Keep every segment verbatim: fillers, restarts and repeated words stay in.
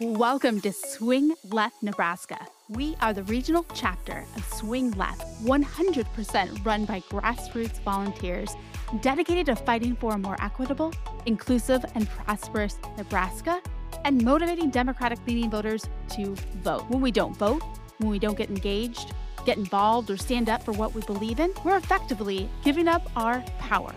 Welcome to Swing Left Nebraska. We are the regional chapter of Swing Left, one hundred percent run by grassroots volunteers dedicated to fighting for a more equitable, inclusive, and prosperous Nebraska, and motivating Democratic-leaning voters to vote. When we don't vote, when we don't get engaged, get involved, or stand up for what we believe in, we're effectively giving up our power.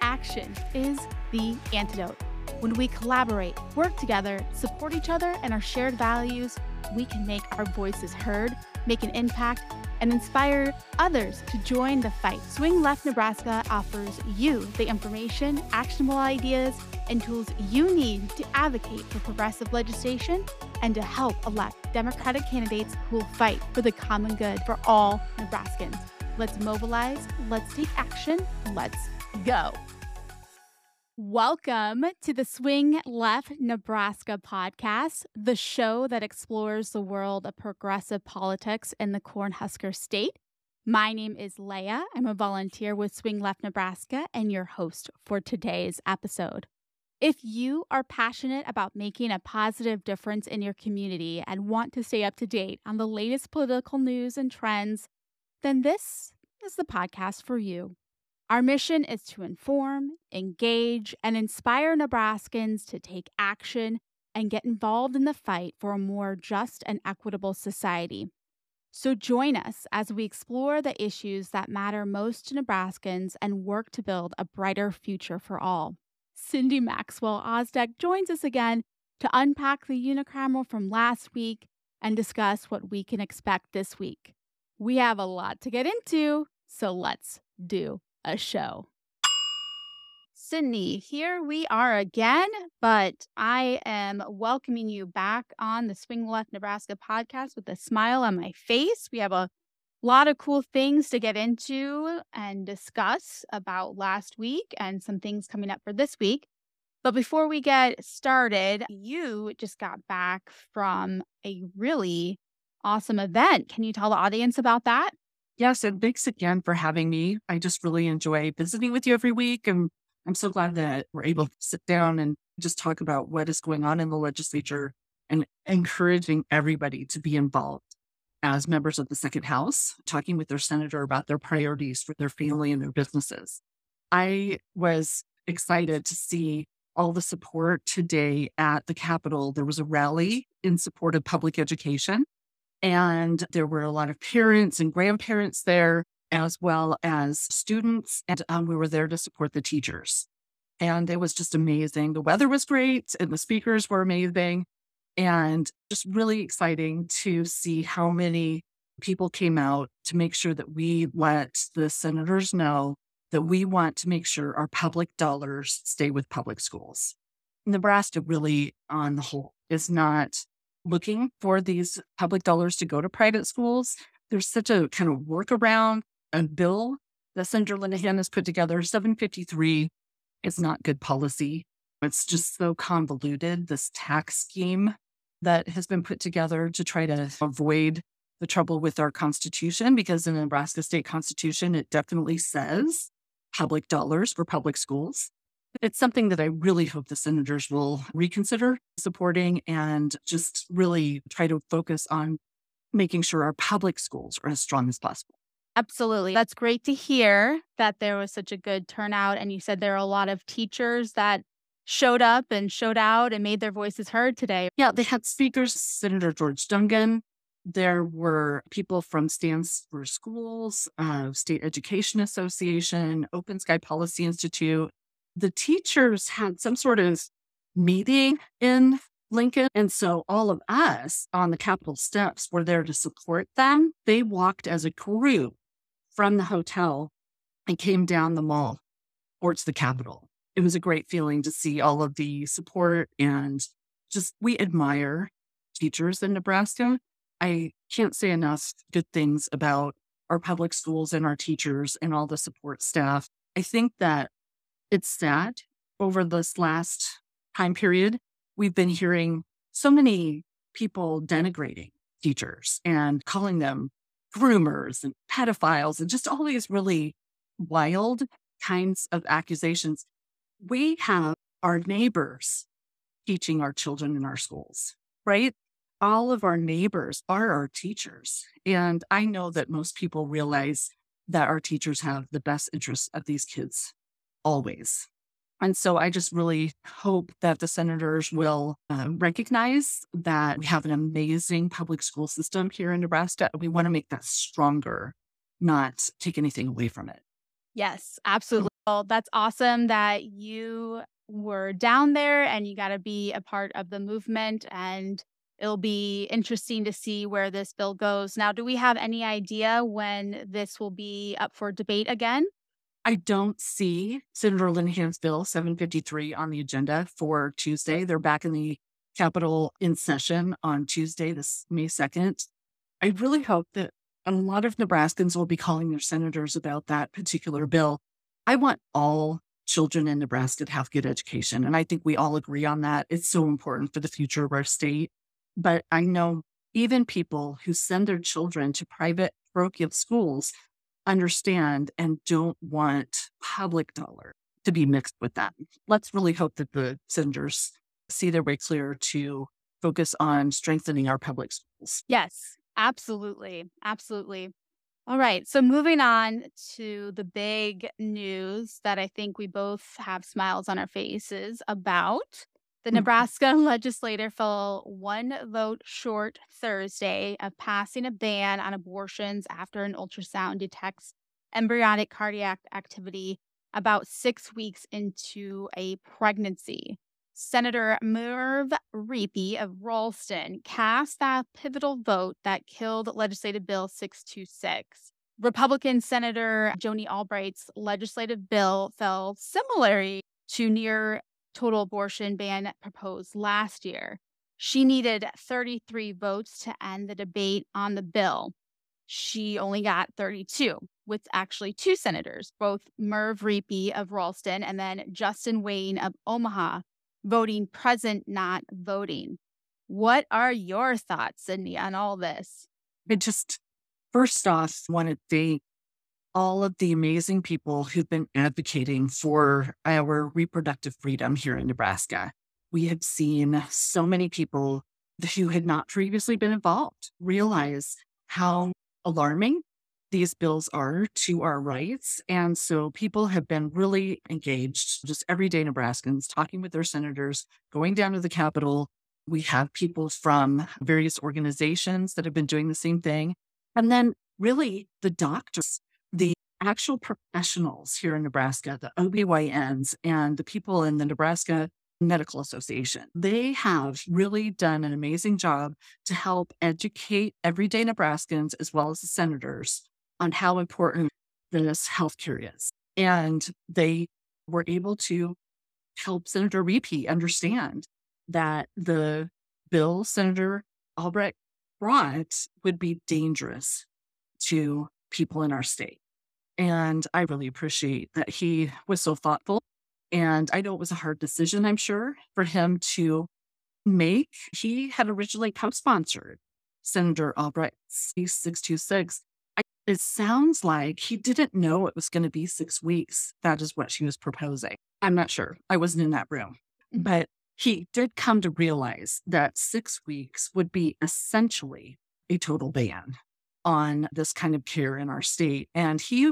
Action is the antidote. When we collaborate, work together, support each other, and our shared values, we can make our voices heard, make an impact, and inspire others to join the fight. Swing Left Nebraska offers you the information, actionable ideas, and tools you need to advocate for progressive legislation and to help elect Democratic candidates who will fight for the common good for all Nebraskans. Let's mobilize, let's take action, let's go. Welcome to the Swing Left Nebraska podcast, the show that explores the world of progressive politics in the Cornhusker State. My name is Leah. I'm a volunteer with Swing Left Nebraska and your host for today's episode. If you are passionate about making a positive difference in your community and want to stay up to date on the latest political news and trends, then this is the podcast for you. Our mission is to inform, engage, and inspire Nebraskans to take action and get involved in the fight for a more just and equitable society. So join us as we explore the issues that matter most to Nebraskans and work to build a brighter future for all. Cindy Maxwell-Ostdiek joins us again to unpack the unicameral from last week and discuss what we can expect this week. We have a lot to get into, so let's do a show. Sydney, here we are again, but I am welcoming you back on the Swing Left Nebraska podcast with a smile on my face. We have a lot of cool things to get into and discuss about last week and some things coming up for this week. But before we get started, you just got back from a really awesome event. Can you tell the audience about that? Yes, and thanks again for having me. I just really enjoy visiting with you every week, and I'm so glad that we're able to sit down and just talk about what is going on in the legislature and encouraging everybody to be involved as members of the second house, talking with their senator about their priorities for their family and their businesses. I was excited to see all the support today at the Capitol. There was a rally in support of public education. And there were a lot of parents and grandparents there, as well as students. And um, we were there to support the teachers. And it was just amazing. The weather was great and the speakers were amazing. And just really exciting to see how many people came out to make sure that we let the senators know that we want to make sure our public dollars stay with public schools. Nebraska really, on the whole, is not looking for these public dollars to go to private schools. There's such a kind of workaround, a bill that Senator Linehan has put together, seven fifty-three. It's not good policy. It's just so convoluted, this tax scheme that has been put together to try to avoid the trouble with our Constitution, because in the Nebraska State Constitution, it definitely says public dollars for public schools. It's something that I really hope the senators will reconsider supporting and just really try to focus on making sure our public schools are as strong as possible. Absolutely. That's great to hear that there was such a good turnout. And you said there are a lot of teachers that showed up and showed out and made their voices heard today. Yeah, they had speakers, Senator George Dungan. There were people from Stands for Schools, uh, State Education Association, Open Sky Policy Institute. The teachers had some sort of meeting in Lincoln. And so all of us on the Capitol steps were there to support them. They walked as a crew from the hotel and came down the mall towards the Capitol. It was a great feeling to see all of the support, and just we admire teachers in Nebraska. I can't say enough good things about our public schools and our teachers and all the support staff. I think that it's sad over this last time period, we've been hearing so many people denigrating teachers and calling them groomers and pedophiles and just all these really wild kinds of accusations. We have our neighbors teaching our children in our schools. right? All of our neighbors are our teachers. And I know that most people realize that our teachers have the best interests of these kids always. And so I just really hope that the senators will uh, recognize that we have an amazing public school system here in Nebraska. We want to make that stronger, not take anything away from it. Yes, absolutely. Well, that's awesome that you were down there and you got to be a part of the movement. And it'll be interesting to see where this bill goes. Now, do we have any idea when this will be up for debate again? I don't see Senator Linehan's bill seven fifty-three on the agenda for Tuesday. They're back in the Capitol in session on Tuesday, this May second. I really hope that a lot of Nebraskans will be calling their senators about that particular bill. I want all children in Nebraska to have good education, and I think we all agree on that. It's so important for the future of our state. But I know even people who send their children to private parochial schools understand and don't want public dollar to be mixed with that. Let's really hope that the senators see their way clear to focus on strengthening our public schools. Yes, absolutely. Absolutely. All right. So moving on to the big news that I think we both have smiles on our faces about. The Nebraska legislature fell one vote short Thursday of passing a ban on abortions after an ultrasound detects embryonic cardiac activity about six weeks into a pregnancy. Senator Merv Riepe of Rolston cast that pivotal vote that killed Legislative Bill six two six. Republican Senator Joni Albrecht's legislative bill fell similarly to near total abortion ban proposed last year. She needed thirty-three votes to end the debate on the bill. She only got thirty-two, with actually two senators, both Merv Riepe of Rolston and then Justin Wayne of Omaha, voting present, not voting. What are your thoughts, Cindy, on all this? I just, first off, want to thank all of the amazing people who've been advocating for our reproductive freedom here in Nebraska. We have seen so many people who had not previously been involved realize how alarming these bills are to our rights. And so people have been really engaged, just everyday Nebraskans, talking with their senators, going down to the Capitol. We have people from various organizations that have been doing the same thing. And then really the doctors, the actual professionals here in Nebraska, the O B G Y Ns and the people in the Nebraska Medical Association, they have really done an amazing job to help educate everyday Nebraskans as well as the senators on how important this healthcare is. And they were able to help Senator Riepe understand that the bill Senator Albrecht brought would be dangerous to people in our state. And I really appreciate that he was so thoughtful. And I know it was a hard decision, I'm sure, for him to make. He had originally co-sponsored Senator Albrecht's six two six. I, it sounds like he didn't know it was going to be six weeks. That is what she was proposing. I'm not sure. I wasn't in that room. But he did come to realize that six weeks would be essentially a total ban on this kind of care in our state. And he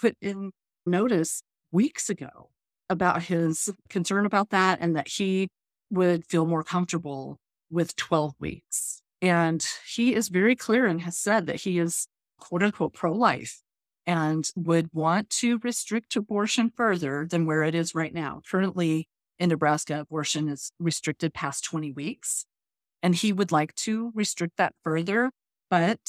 put in notice weeks ago about his concern about that and that he would feel more comfortable with twelve weeks. And he is very clear and has said that he is quote unquote pro-life and would want to restrict abortion further than where it is right now. Currently in Nebraska, abortion is restricted past twenty weeks. And he would like to restrict that further, but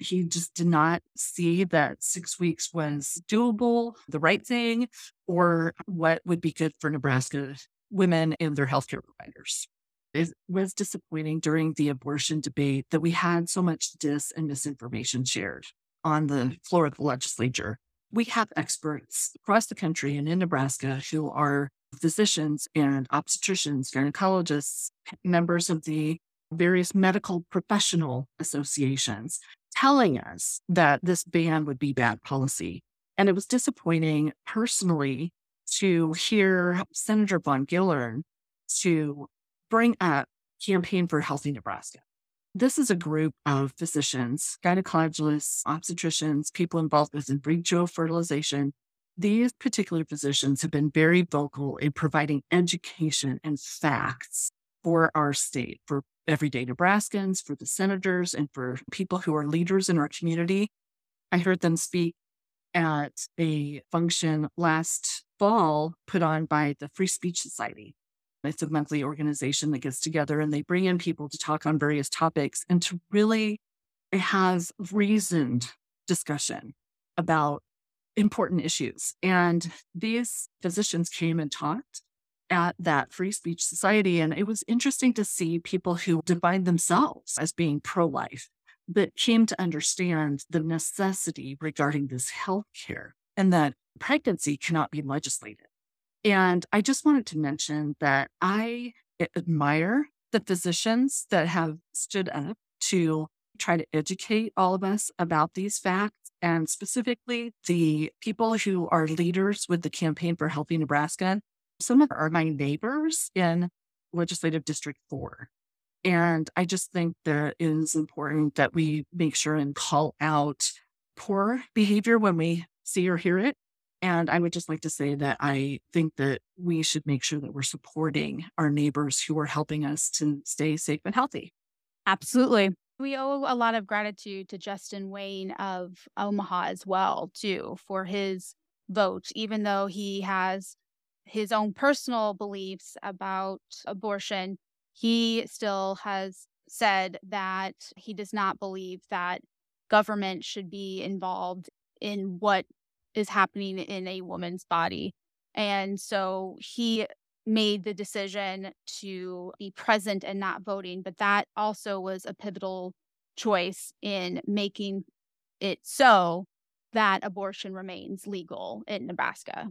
he just did not see that six weeks was doable, the right thing, or what would be good for Nebraska women and their healthcare providers. It was disappointing during the abortion debate that we had so much dis and misinformation shared on the floor of the legislature. We have experts across the country and in Nebraska who are physicians and obstetricians, gynecologists, members of the various medical professional associations, telling us that this ban would be bad policy. And it was disappointing personally to hear Senator Von Gillern to bring up Campaign for Healthy Nebraska. This is a group of physicians, gynecologists, obstetricians, people involved with in vitro fertilization. These particular physicians have been very vocal in providing education and facts for our state, for everyday Nebraskans, for the senators, and for people who are leaders in our community. I heard them speak at a function last fall put on by the Free Speech Society. It's a monthly organization that gets together and they bring in people to talk on various topics and to really have reasoned discussion about important issues. And these physicians came and talked at that Free Speech Society. And it was interesting to see people who define themselves as being pro-life, but came to understand the necessity regarding this health care and that pregnancy cannot be legislated. And I just wanted to mention that I admire the physicians that have stood up to try to educate all of us about these facts, and specifically the people who are leaders with the Campaign for Healthy Nebraska. Some of them are my neighbors in Legislative District four. And I just think that it is important that we make sure and call out poor behavior when we see or hear it. And I would just like to say that I think that we should make sure that we're supporting our neighbors who are helping us to stay safe and healthy. Absolutely. We owe a lot of gratitude to Justin Wayne of Omaha as well, too, for his vote, even though he has his own personal beliefs about abortion. He still has said that he does not believe that government should be involved in what is happening in a woman's body. And so he made the decision to be present and not voting. But that also was a pivotal choice in making it so that abortion remains legal in Nebraska.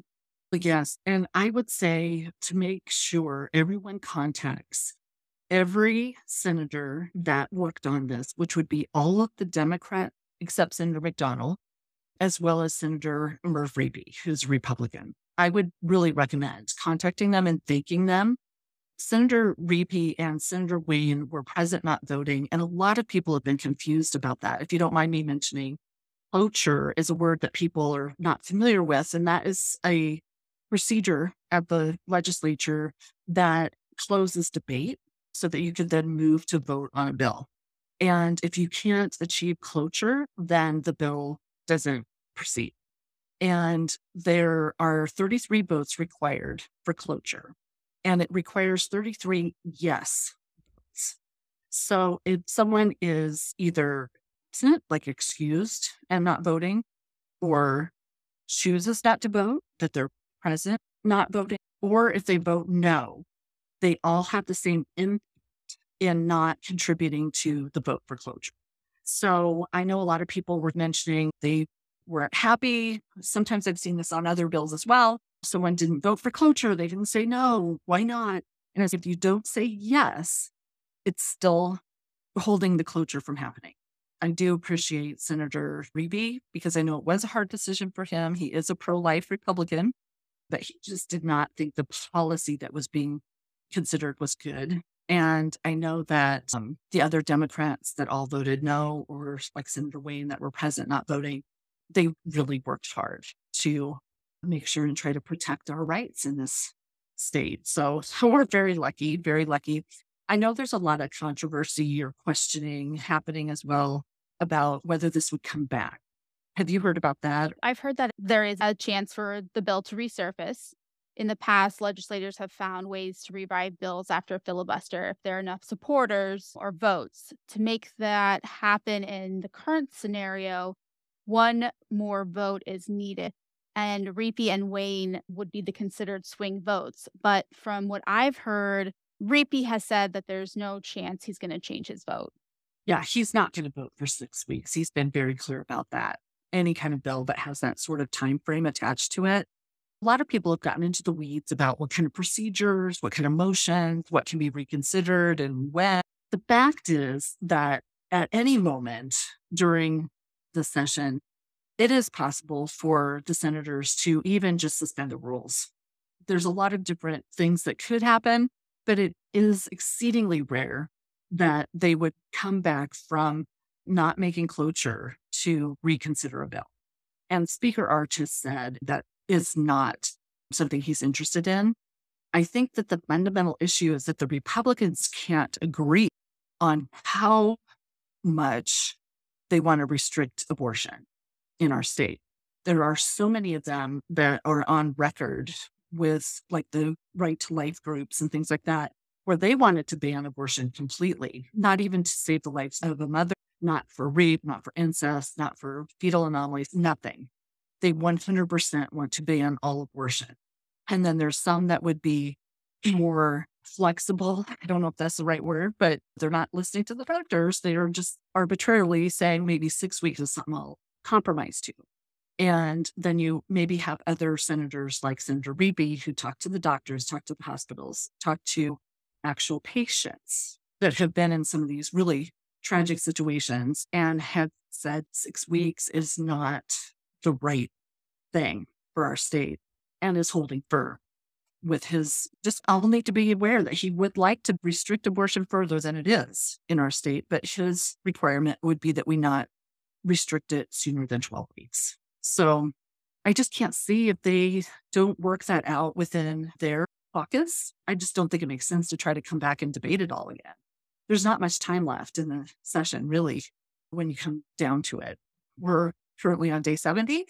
Yes. And I would say to make sure everyone contacts every senator that worked on this, which would be all of the Democrats except Senator McDonnell, as well as Senator Merv Riepe, who's a Republican. I would really recommend contacting them and thanking them. Senator Riepe and Senator Wayne were present, not voting, and a lot of people have been confused about that. If you don't mind me mentioning, cloture is a word that people are not familiar with, and that is a procedure at the legislature that closes debate, so that you can then move to vote on a bill. And if you can't achieve cloture, then the bill doesn't proceed. And there are thirty-three votes required for cloture, and it requires thirty-three yes votes. So if someone is either absent, like excused and not voting, or chooses not to vote, that they're present, not voting, or if they vote no, they all have the same impact in not contributing to the vote for cloture. So I know a lot of people were mentioning they weren't happy. Sometimes I've seen this on other bills as well. Someone didn't vote for cloture. They didn't say no. Why not? And if you don't say yes, it's still holding the cloture from happening. I do appreciate Senator Riepe because I know it was a hard decision for him. He is a pro-life Republican, but he just did not think the policy that was being considered was good. And I know that um, the other Democrats that all voted no, or like Senator Wayne that were present, not voting, they really worked hard to make sure and try to protect our rights in this state. So, so we're very lucky, very lucky. I know there's a lot of controversy or questioning happening as well about whether this would come back. Have you heard about that? I've heard that there is a chance for the bill to resurface. In the past, legislators have found ways to revive bills after a filibuster if there are enough supporters or votes. To make that happen in the current scenario, one more vote is needed, and Riepe and Wayne would be the considered swing votes. But from what I've heard, Riepe has said that there's no chance he's going to change his vote. Yeah, he's not going to vote for six weeks. He's been very clear about that. Any kind of bill that has that sort of time frame attached to it. A lot of people have gotten into the weeds about what kind of procedures, what kind of motions, what can be reconsidered and when. The fact is that at any moment during the session, it is possible for the senators to even just suspend the rules. There's a lot of different things that could happen, but it it is exceedingly rare that they would come back from not making cloture to reconsider a bill. And Speaker Arch has said that it's not something he's interested in. I think that the fundamental issue is that the Republicans can't agree on how much they want to restrict abortion in our state. There are so many of them that are on record with like the Right to Life groups and things like that, where they wanted to ban abortion completely, not even to save the lives of a mother, not for rape, not for incest, not for fetal anomalies, nothing. They one hundred percent want to ban all abortion. And then there's some that would be more flexible. I don't know if that's the right word, but they're not listening to the doctors. They are just arbitrarily saying maybe six weeks is something I'll compromise to. And then you maybe have other senators like Senator Riepe who talk to the doctors, talk to the hospitals, talk to actual patients that have been in some of these really tragic situations and have said six weeks is not the right thing for our state, and is holding firm with his, just I'll need to be aware that he would like to restrict abortion further than it is in our state, but his requirement would be that we not restrict it sooner than twelve weeks. So I just can't see if they don't work that out within their caucus. I just don't think it makes sense to try to come back and debate it all again. There's not much time left in the session, really, when you come down to it. We're currently on day seventy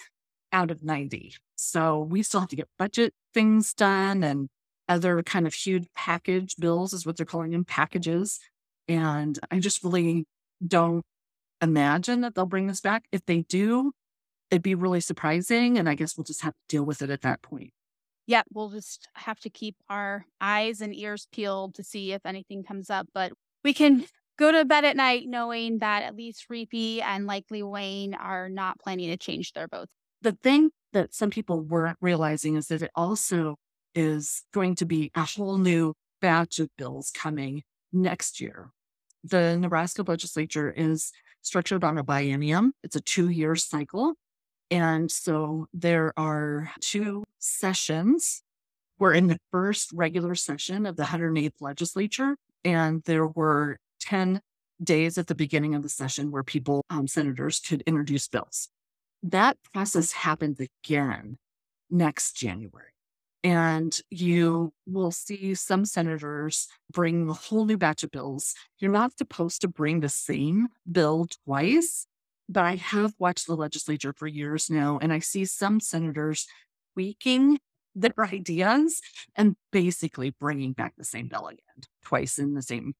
out of ninety. So we still have to get budget things done and other kind of huge package bills is what they're calling them, packages. And I just really don't imagine that they'll bring this back. If they do, it'd be really surprising. And I guess we'll just have to deal with it at that point. Yeah, we'll just have to keep our eyes and ears peeled to see if anything comes up. But we can go to bed at night knowing that at least Riepe and likely Wayne are not planning to change their votes. The thing that some people weren't realizing is that it also is going to be a whole new batch of bills coming next year. The Nebraska legislature is structured on a biennium. It's a two-year cycle. And so there are two sessions. We're in the first regular session of the one hundred eighth legislature, and there were ten days at the beginning of the session where people, um, senators, could introduce bills. That process happens again next January. And you will see some senators bring a whole new batch of bills. You're not supposed to bring the same bill twice. But I have watched the legislature for years now, and I see some senators tweaking their ideas and basically bringing back the same bill again, twice in the same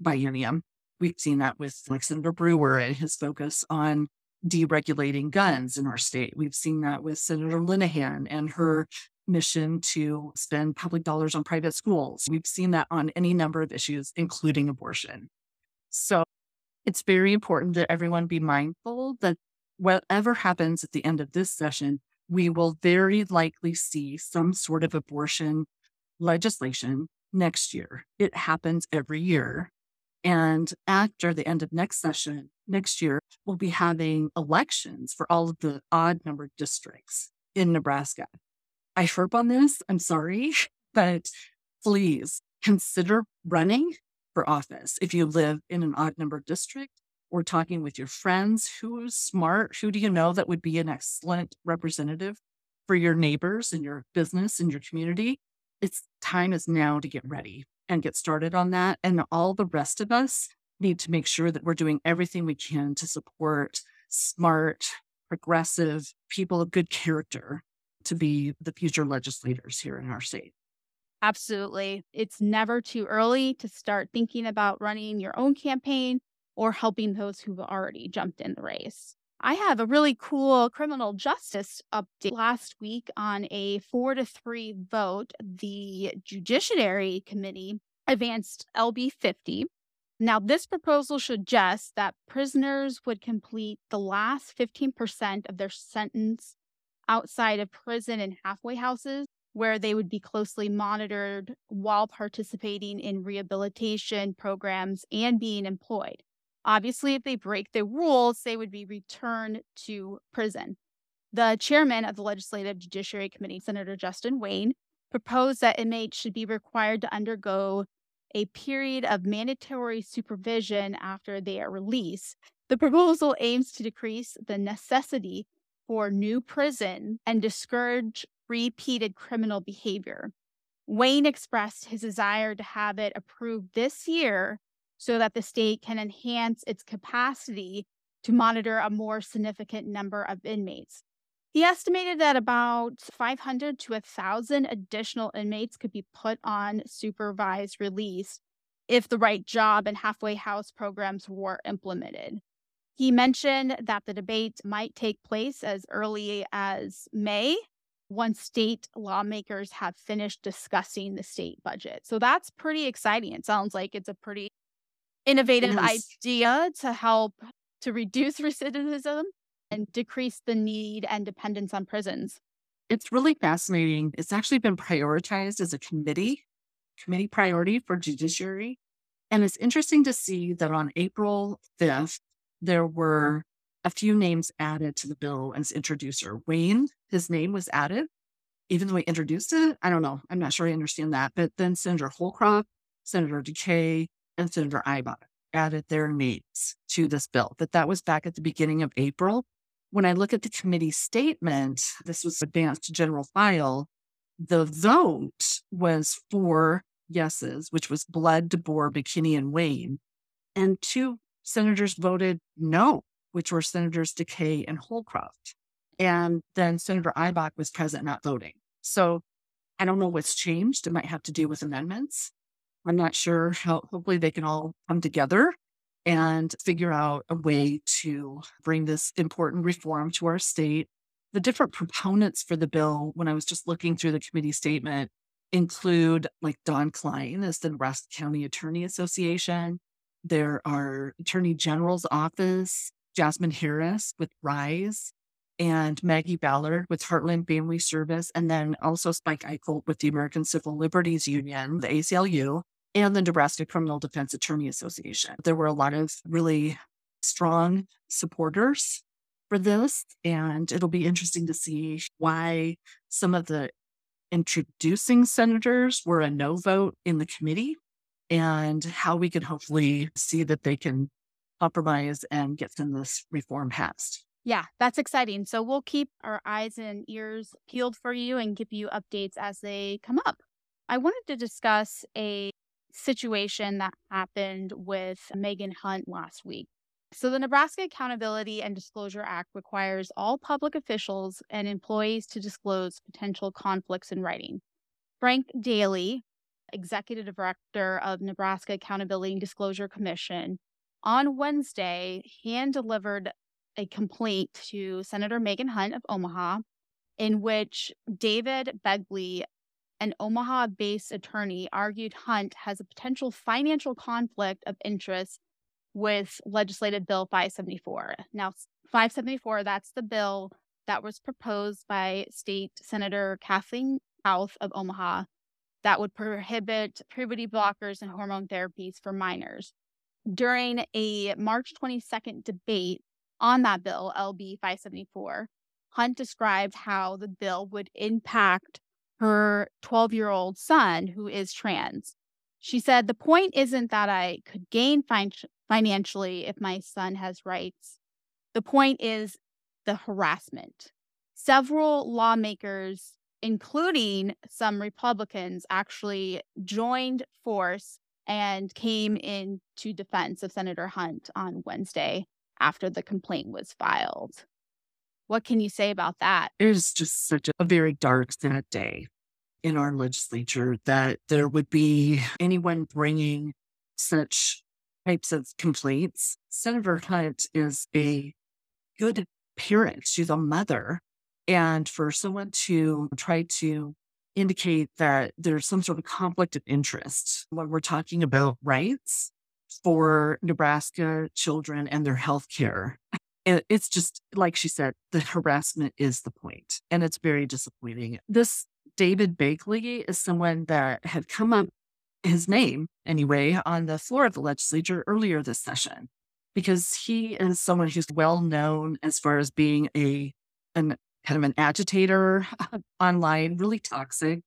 biennium. We've seen that with like Senator Brewer and his focus on deregulating guns in our state. We've seen that with Senator Linehan and her mission to spend public dollars on private schools. We've seen that on any number of issues, including abortion. So it's very important that everyone be mindful that whatever happens at the end of this session, we will very likely see some sort of abortion legislation next year. It happens every year. And after the end of next session, next year, we'll be having elections for all of the odd numbered districts in Nebraska. I herp on this, I'm sorry, but please consider running for office. If you live in an odd numbered district or talking with your friends, who's smart, who do you know that would be an excellent representative for your neighbors and your business and your community, it's time is now to get ready and get started on that. And all the rest of us need to make sure that we're doing everything we can to support smart, progressive people of good character to be the future legislators here in our state. Absolutely. It's never too early to start thinking about running your own campaign or helping those who've already jumped in the race. I have a really cool criminal justice update. Last week on a four to three vote, the Judiciary Committee advanced L B fifty. Now, this proposal suggests that prisoners would complete the last fifteen percent of their sentence outside of prison and halfway houses, where they would be closely monitored while participating in rehabilitation programs and being employed. Obviously, if they break the rules, they would be returned to prison. The chairman of the Legislative Judiciary Committee, Senator Justin Wayne, proposed that inmates should be required to undergo a period of mandatory supervision after their release. The proposal aims to decrease the necessity for new prison and discourage repeated criminal behavior. Wayne expressed his desire to have it approved this year so that the state can enhance its capacity to monitor a more significant number of inmates. He estimated that about five hundred to one thousand additional inmates could be put on supervised release if the right job and halfway house programs were implemented. He mentioned that the debate might take place as early as May, once state lawmakers have finished discussing the state budget. So that's pretty exciting. It sounds like it's a pretty innovative yes. idea to help to reduce recidivism and decrease the need and dependence on prisons. It's really fascinating. It's actually been prioritized as a committee, committee priority for judiciary. And it's interesting to see that on April fifth, there were a few names added to the bill as introducer. Wayne, his name was added, even though he introduced it. I don't know. I'm not sure I understand that. But then Senator Holcroft, Senator Decay, and Senator Ibach added their names to this bill. But that was back at the beginning of April. When I look at the committee statement, this was advanced to general file. The vote was four yeses, which was Blood, DeBoer, McKinney, and Wayne. And two senators voted no, which were Senators Decay and Holcroft. And then Senator Ibach was present, not voting. So I don't know what's changed. It might have to do with amendments. I'm not sure how, hopefully they can all come together and figure out a way to bring this important reform to our state. The different proponents for the bill, when I was just looking through the committee statement, include like Don Klein as the Nebraska County Attorney Association. There are Attorney General's Office, Jasmine Harris with RISE, and Maggie Ballard with Heartland Family Service, and then also Spike Eicholt with the American Civil Liberties Union, the A C L U, and the Nebraska Criminal Defense Attorney Association. There were a lot of really strong supporters for this, and it'll be interesting to see why some of the introducing senators were a no vote in the committee, and how we can hopefully see that they can compromise and get some of this reform passed. Yeah, that's exciting. So we'll keep our eyes and ears peeled for you and give you updates as they come up. I wanted to discuss a situation that happened with Megan Hunt last week. So the Nebraska Accountability and Disclosure Act requires all public officials and employees to disclose potential conflicts in writing. Frank Daly, Executive Director of Nebraska Accountability and Disclosure Commission, on Wednesday, hand-delivered a complaint to Senator Megan Hunt of Omaha, in which David Begley, an Omaha-based attorney, argued Hunt has a potential financial conflict of interest with Legislative Bill five seventy-four. Now, five seventy-four, that's the bill that was proposed by State Senator Kathleen Houth of Omaha that would prohibit puberty blockers and hormone therapies for minors. During a March twenty-second debate on that bill, L B five seventy-four, Hunt described how the bill would impact her twelve-year-old son, who is trans. She said, "The point isn't that I could gain fin- financially if my son has rights. The point is the harassment." Several lawmakers, including some Republicans, actually joined force and came into defense of Senator Hunt on Wednesday after the complaint was filed. What can you say about that? It is just such a very dark, sad day in our legislature that there would be anyone bringing such types of complaints. Senator Hunt is a good parent. She's a mother. And for someone to try to indicate that there's some sort of conflict of interest when we're talking about rights for Nebraska children and their health care, it's just, like she said, the harassment is the point, and it's very disappointing. This David Begley is someone that had come up, his name anyway, on the floor of the legislature earlier this session, because he is someone who's well known as far as being a an kind of an agitator online, really toxic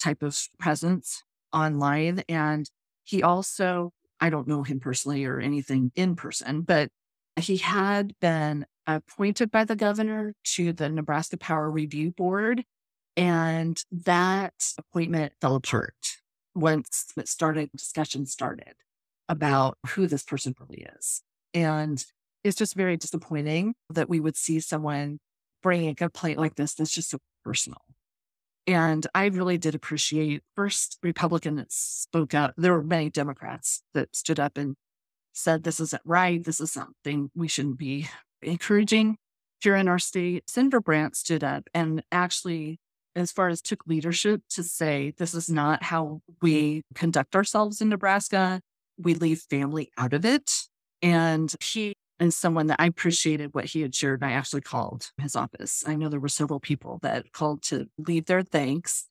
type of presence online. And He also, I don't know him personally or anything in person, but he had been appointed by the governor to the Nebraska Power Review Board. And that appointment fell apart once it started, discussion started about who this person really is. And it's just very disappointing that we would see someone bringing a complaint like this that's just so personal. And I really did appreciate first Republicans that spoke out. There were many Democrats that stood up and said, this isn't right. This is something we shouldn't be encouraging here in our state. Senator Brandt stood up and actually, as far as took leadership to say, this is not how we conduct ourselves in Nebraska. We leave family out of it. And he and someone that I appreciated what he had shared, and I actually called his office. I know there were several people that called to leave their thanks.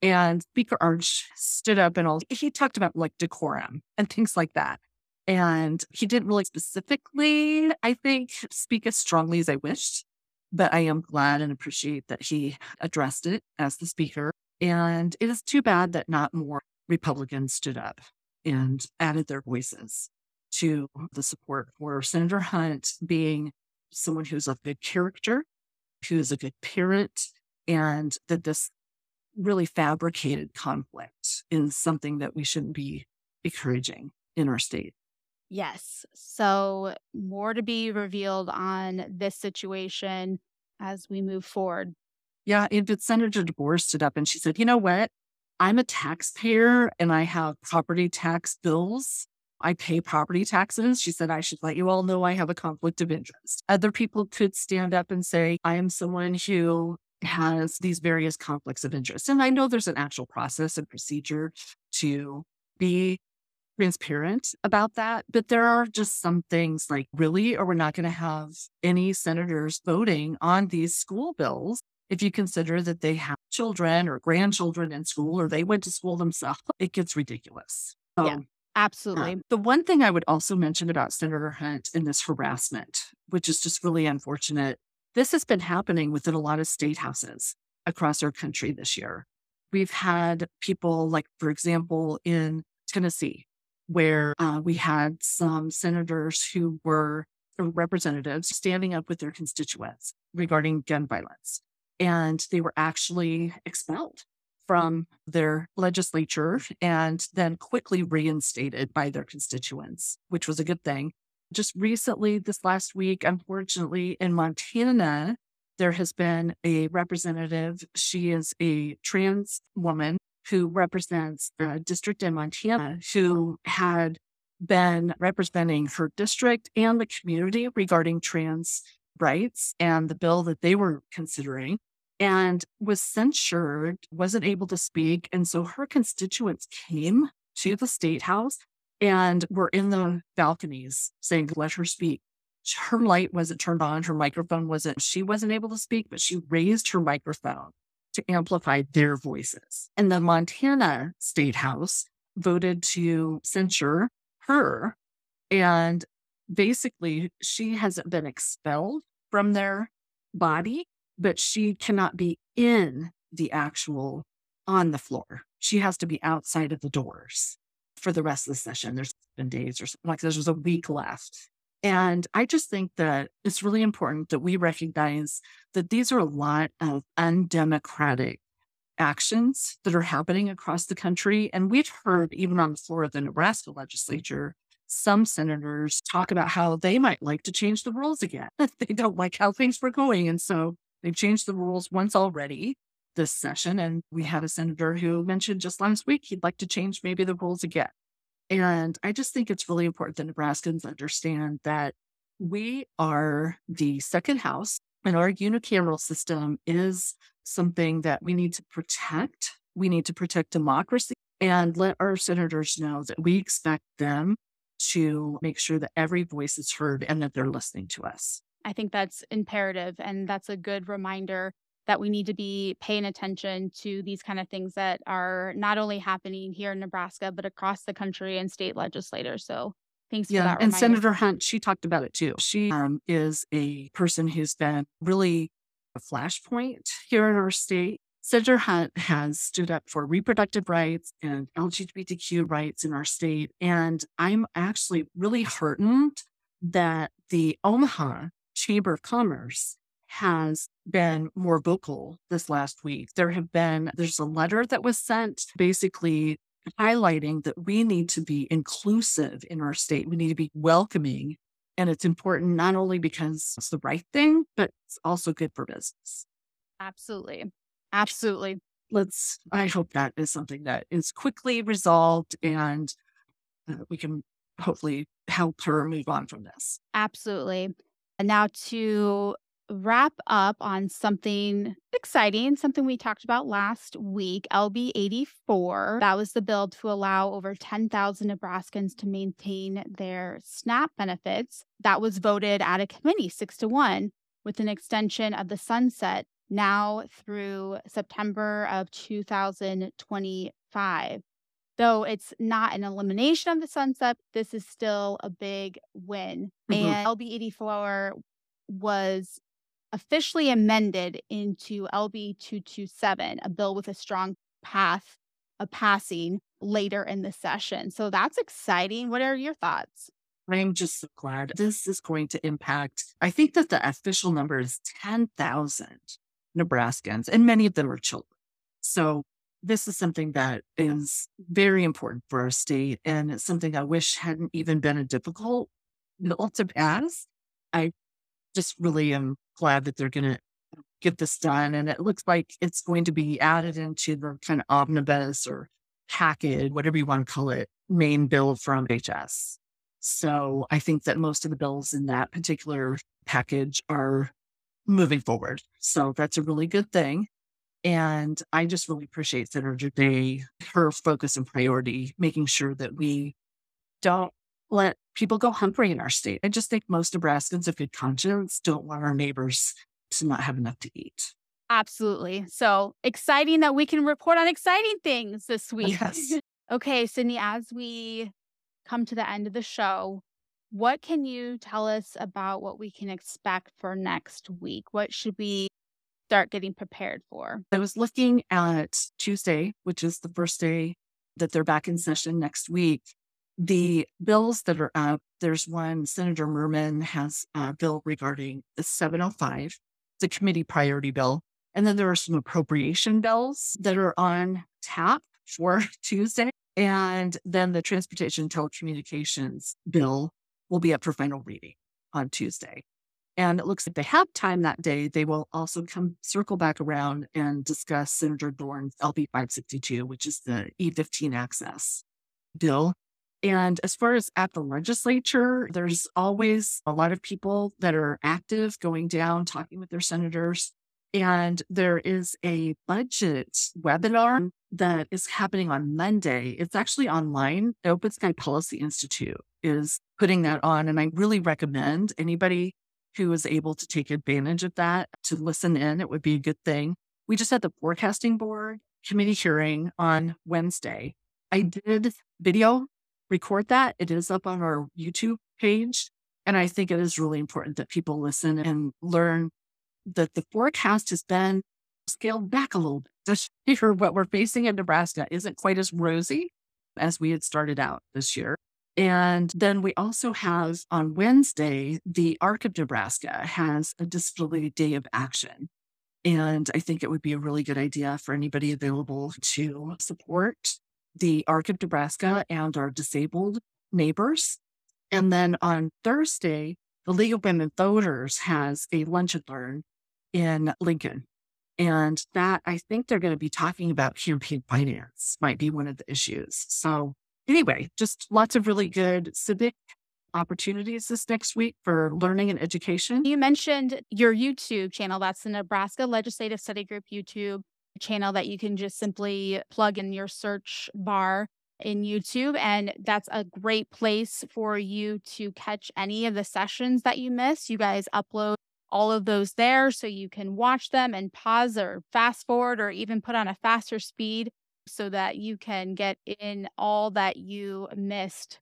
And Speaker Arch stood up and all, he talked about like decorum and things like that. And he didn't really specifically, I think, speak as strongly as I wished, but I am glad and appreciate that he addressed it as the speaker. And it is too bad that not more Republicans stood up and added their voices to the support for Senator Hunt being someone who's a good character, who is a good parent, and that this really fabricated conflict is something that we shouldn't be encouraging in our state. Yes. So more to be revealed on this situation as we move forward. Yeah. And Senator DeBoer stood up and she said, you know what? I'm a taxpayer and I have property tax bills. I pay property taxes. She said, I should let you all know I have a conflict of interest. Other people could stand up and say, I am someone who has these various conflicts of interest. And I know there's an actual process and procedure to be transparent about that. But there are just some things like, really, or we're not going to have any senators voting on these school bills if you consider that they have children or grandchildren in school or they went to school themselves. It gets ridiculous. So, yeah. Absolutely. Um, the one thing I would also mention about Senator Hunt and this harassment, which is just really unfortunate, this has been happening within a lot of state houses across our country this year. We've had people like, for example, in Tennessee, where uh, we had some senators who were or representatives standing up with their constituents regarding gun violence. And they were actually expelled from their legislature and then quickly reinstated by their constituents, which was a good thing. Just recently, this last week, unfortunately, in Montana, there has been a representative. She is a trans woman who represents a district in Montana who had been representing her district and the community regarding trans rights and the bill that they were considering, and was censured, wasn't able to speak. And so her constituents came to the state house and were in the balconies saying, let her speak. Her light wasn't turned on. Her microphone wasn't, she wasn't able to speak, but she raised her microphone to amplify their voices. And the Montana State House voted to censure her. And basically, she hasn't been expelled from their body, but she cannot be in the actual, on the floor. She has to be outside of the doors for the rest of the session. There's been days or something like this. There's a week left. And I just think that it's really important that we recognize that these are a lot of undemocratic actions that are happening across the country. And we've heard, even on the floor of the Nebraska legislature, some senators talk about how they might like to change the rules again. They don't like how things were going. And so they changed the rules once already this session. And we had a senator who mentioned just last week he'd like to change maybe the rules again. And I just think it's really important that Nebraskans understand that we are the second house and our unicameral system is something that we need to protect. We need to protect democracy and let our senators know that we expect them to make sure that every voice is heard and that they're listening to us. I think that's imperative. And that's a good reminder that we need to be paying attention to these kind of things that are not only happening here in Nebraska, but across the country and state legislators. So thanks yeah, for that and reminder. Senator Hunt, she talked about it too. She um, is a person who's been really a flashpoint here in our state Senator Hunt has stood up for reproductive rights and L G B T Q rights in our state. And I'm actually really heartened that the Omaha Chamber of Commerce has been more vocal this last week. There have been, there's a letter that was sent basically highlighting that we need to be inclusive in our state. We need to be welcoming. And it's important not only because it's the right thing, but it's also good for business. Absolutely. Absolutely. Let's, I hope that is something that is quickly resolved and uh, we can hopefully help her move on from this. Absolutely. And now to wrap up on something exciting, something we talked about last week, L B eighty-four. That was the bill to allow over ten thousand Nebraskans to maintain their SNAP benefits. That was voted at a committee six to one with an extension of the sunset now through September of two thousand twenty-five. Though it's not an elimination of the sunset, this is still a big win. Mm-hmm. And L B eighty-four was officially amended into L B two twenty-seven, a bill with a strong path of passing later in the session. So that's exciting. What are your thoughts? I'm just so glad this is going to impact. I think that the official number is ten thousand Nebraskans, and many of them are children. So this is something that is very important for our state, and it's something I wish hadn't even been a difficult bill to pass. I just really am glad that they're going to get this done. And it looks like it's going to be added into the kind of omnibus or package, whatever you want to call it, main bill from H S. So I think that most of the bills in that particular package are moving forward. So that's a really good thing. And I just really appreciate Senator Day, her focus and priority, making sure that we don't let people go hungry in our state. I just think most Nebraskans of good conscience don't want our neighbors to not have enough to eat. Absolutely. So exciting that we can report on exciting things this week. Yes. Okay, Cindy, as we come to the end of the show, what can you tell us about what we can expect for next week? What should we start getting prepared for? I was looking at Tuesday, which is the first day that they're back in session next week. The bills that are up, there's one, Senator Merman has a bill regarding the seven oh five, the committee priority bill. And then there are some appropriation bills that are on tap for Tuesday. And then the transportation telecommunications bill will be up for final reading on Tuesday. And it looks like they have time that day. They will also come circle back around and discuss Senator Dorn's L B five sixty-two, which is the E fifteen access bill. And as far as at the legislature, there's always a lot of people that are active going down, talking with their senators. And there is a budget webinar that is happening on Monday. It's actually online. The Open Sky Policy Institute is putting that on. And I really recommend anybody who is able to take advantage of that to listen in. It would be a good thing. We just had the forecasting board committee hearing on Wednesday. I did video record that. It is up on our YouTube page. And I think it is really important that people listen and learn that the forecast has been scaled back a little bit. This year, what we're facing in Nebraska isn't quite as rosy as we had started out this year. And then we also have on Wednesday, the Arc of Nebraska has a Disability Day of Action. And I think it would be a really good idea for anybody available to support the Arc of Nebraska and our disabled neighbors. And then on Thursday, the League of Women Voters has a lunch and learn in Lincoln. And that, I think they're going to be talking about campaign finance might be one of the issues. So anyway, just lots of really good civic opportunities this next week for learning and education. You mentioned your YouTube channel. That's the Nebraska Legislative Study Group YouTube channel that you can just simply plug in your search bar in YouTube. And that's a great place for you to catch any of the sessions that you miss. You guys upload all of those there so you can watch them and pause or fast forward or even put on a faster speed so that you can get in all that you missed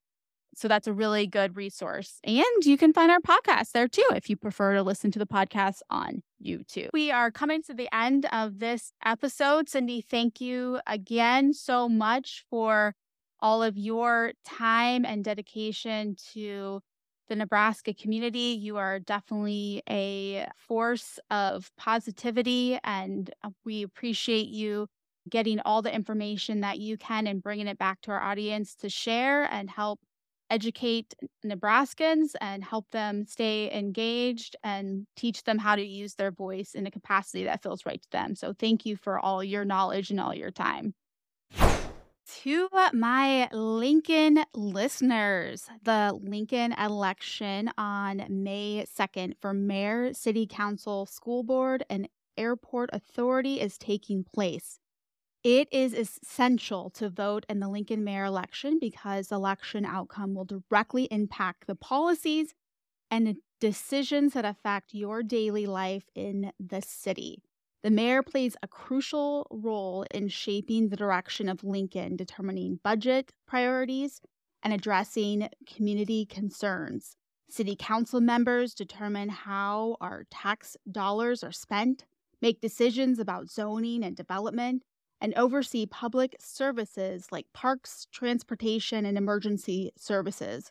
So that's a really good resource. And you can find our podcast there too, if you prefer to listen to the podcast on YouTube. We are coming to the end of this episode. Cindy, thank you again so much for all of your time and dedication to the Nebraska community. You are definitely a force of positivity, and we appreciate you getting all the information that you can and bringing it back to our audience to share and help educate Nebraskans and help them stay engaged and teach them how to use their voice in a capacity that feels right to them. So thank you for all your knowledge and all your time. To my Lincoln listeners, the Lincoln election on May second for mayor, city council, school board, and airport authority is taking place. It is essential to vote in the Lincoln mayor election because the election outcome will directly impact the policies and the decisions that affect your daily life in the city. The mayor plays a crucial role in shaping the direction of Lincoln, determining budget priorities and addressing community concerns. City council members determine how our tax dollars are spent, make decisions about zoning and development, and oversee public services like parks, transportation, and emergency services.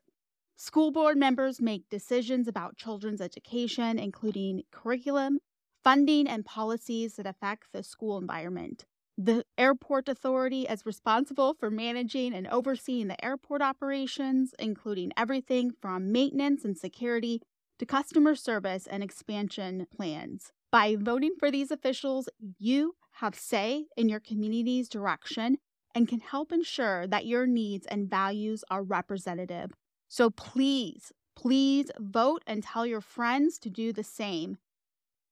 School board members make decisions about children's education, including curriculum, funding, and policies that affect the school environment. The airport authority is responsible for managing and overseeing the airport operations, including everything from maintenance and security to customer service and expansion plans. By voting for these officials, you have say in your community's direction and can help ensure that your needs and values are representative. So please, please vote and tell your friends to do the same.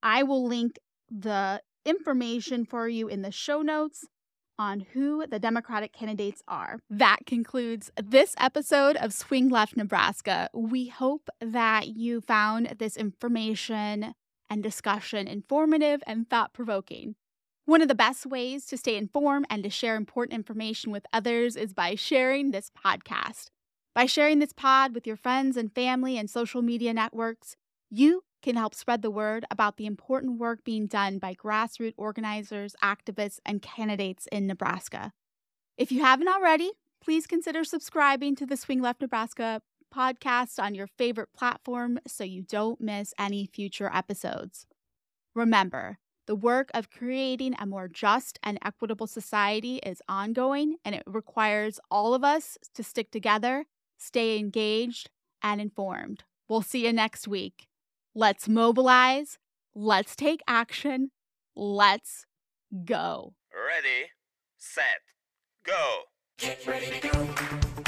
I will link the information for you in the show notes on who the Democratic candidates are. That concludes this episode of Swing Left Nebraska. We hope that you found this information and discussion informative and thought-provoking. One of the best ways to stay informed and to share important information with others is by sharing this podcast. By sharing this pod with your friends and family and social media networks, you can help spread the word about the important work being done by grassroots organizers, activists, and candidates in Nebraska. If you haven't already, please consider subscribing to the Swing Left Nebraska podcast on your favorite platform so you don't miss any future episodes. Remember, the work of creating a more just and equitable society is ongoing, and it requires all of us to stick together, stay engaged, and informed. We'll see you next week. Let's mobilize. Let's take action. Let's go. Ready, set, go. Get ready to go.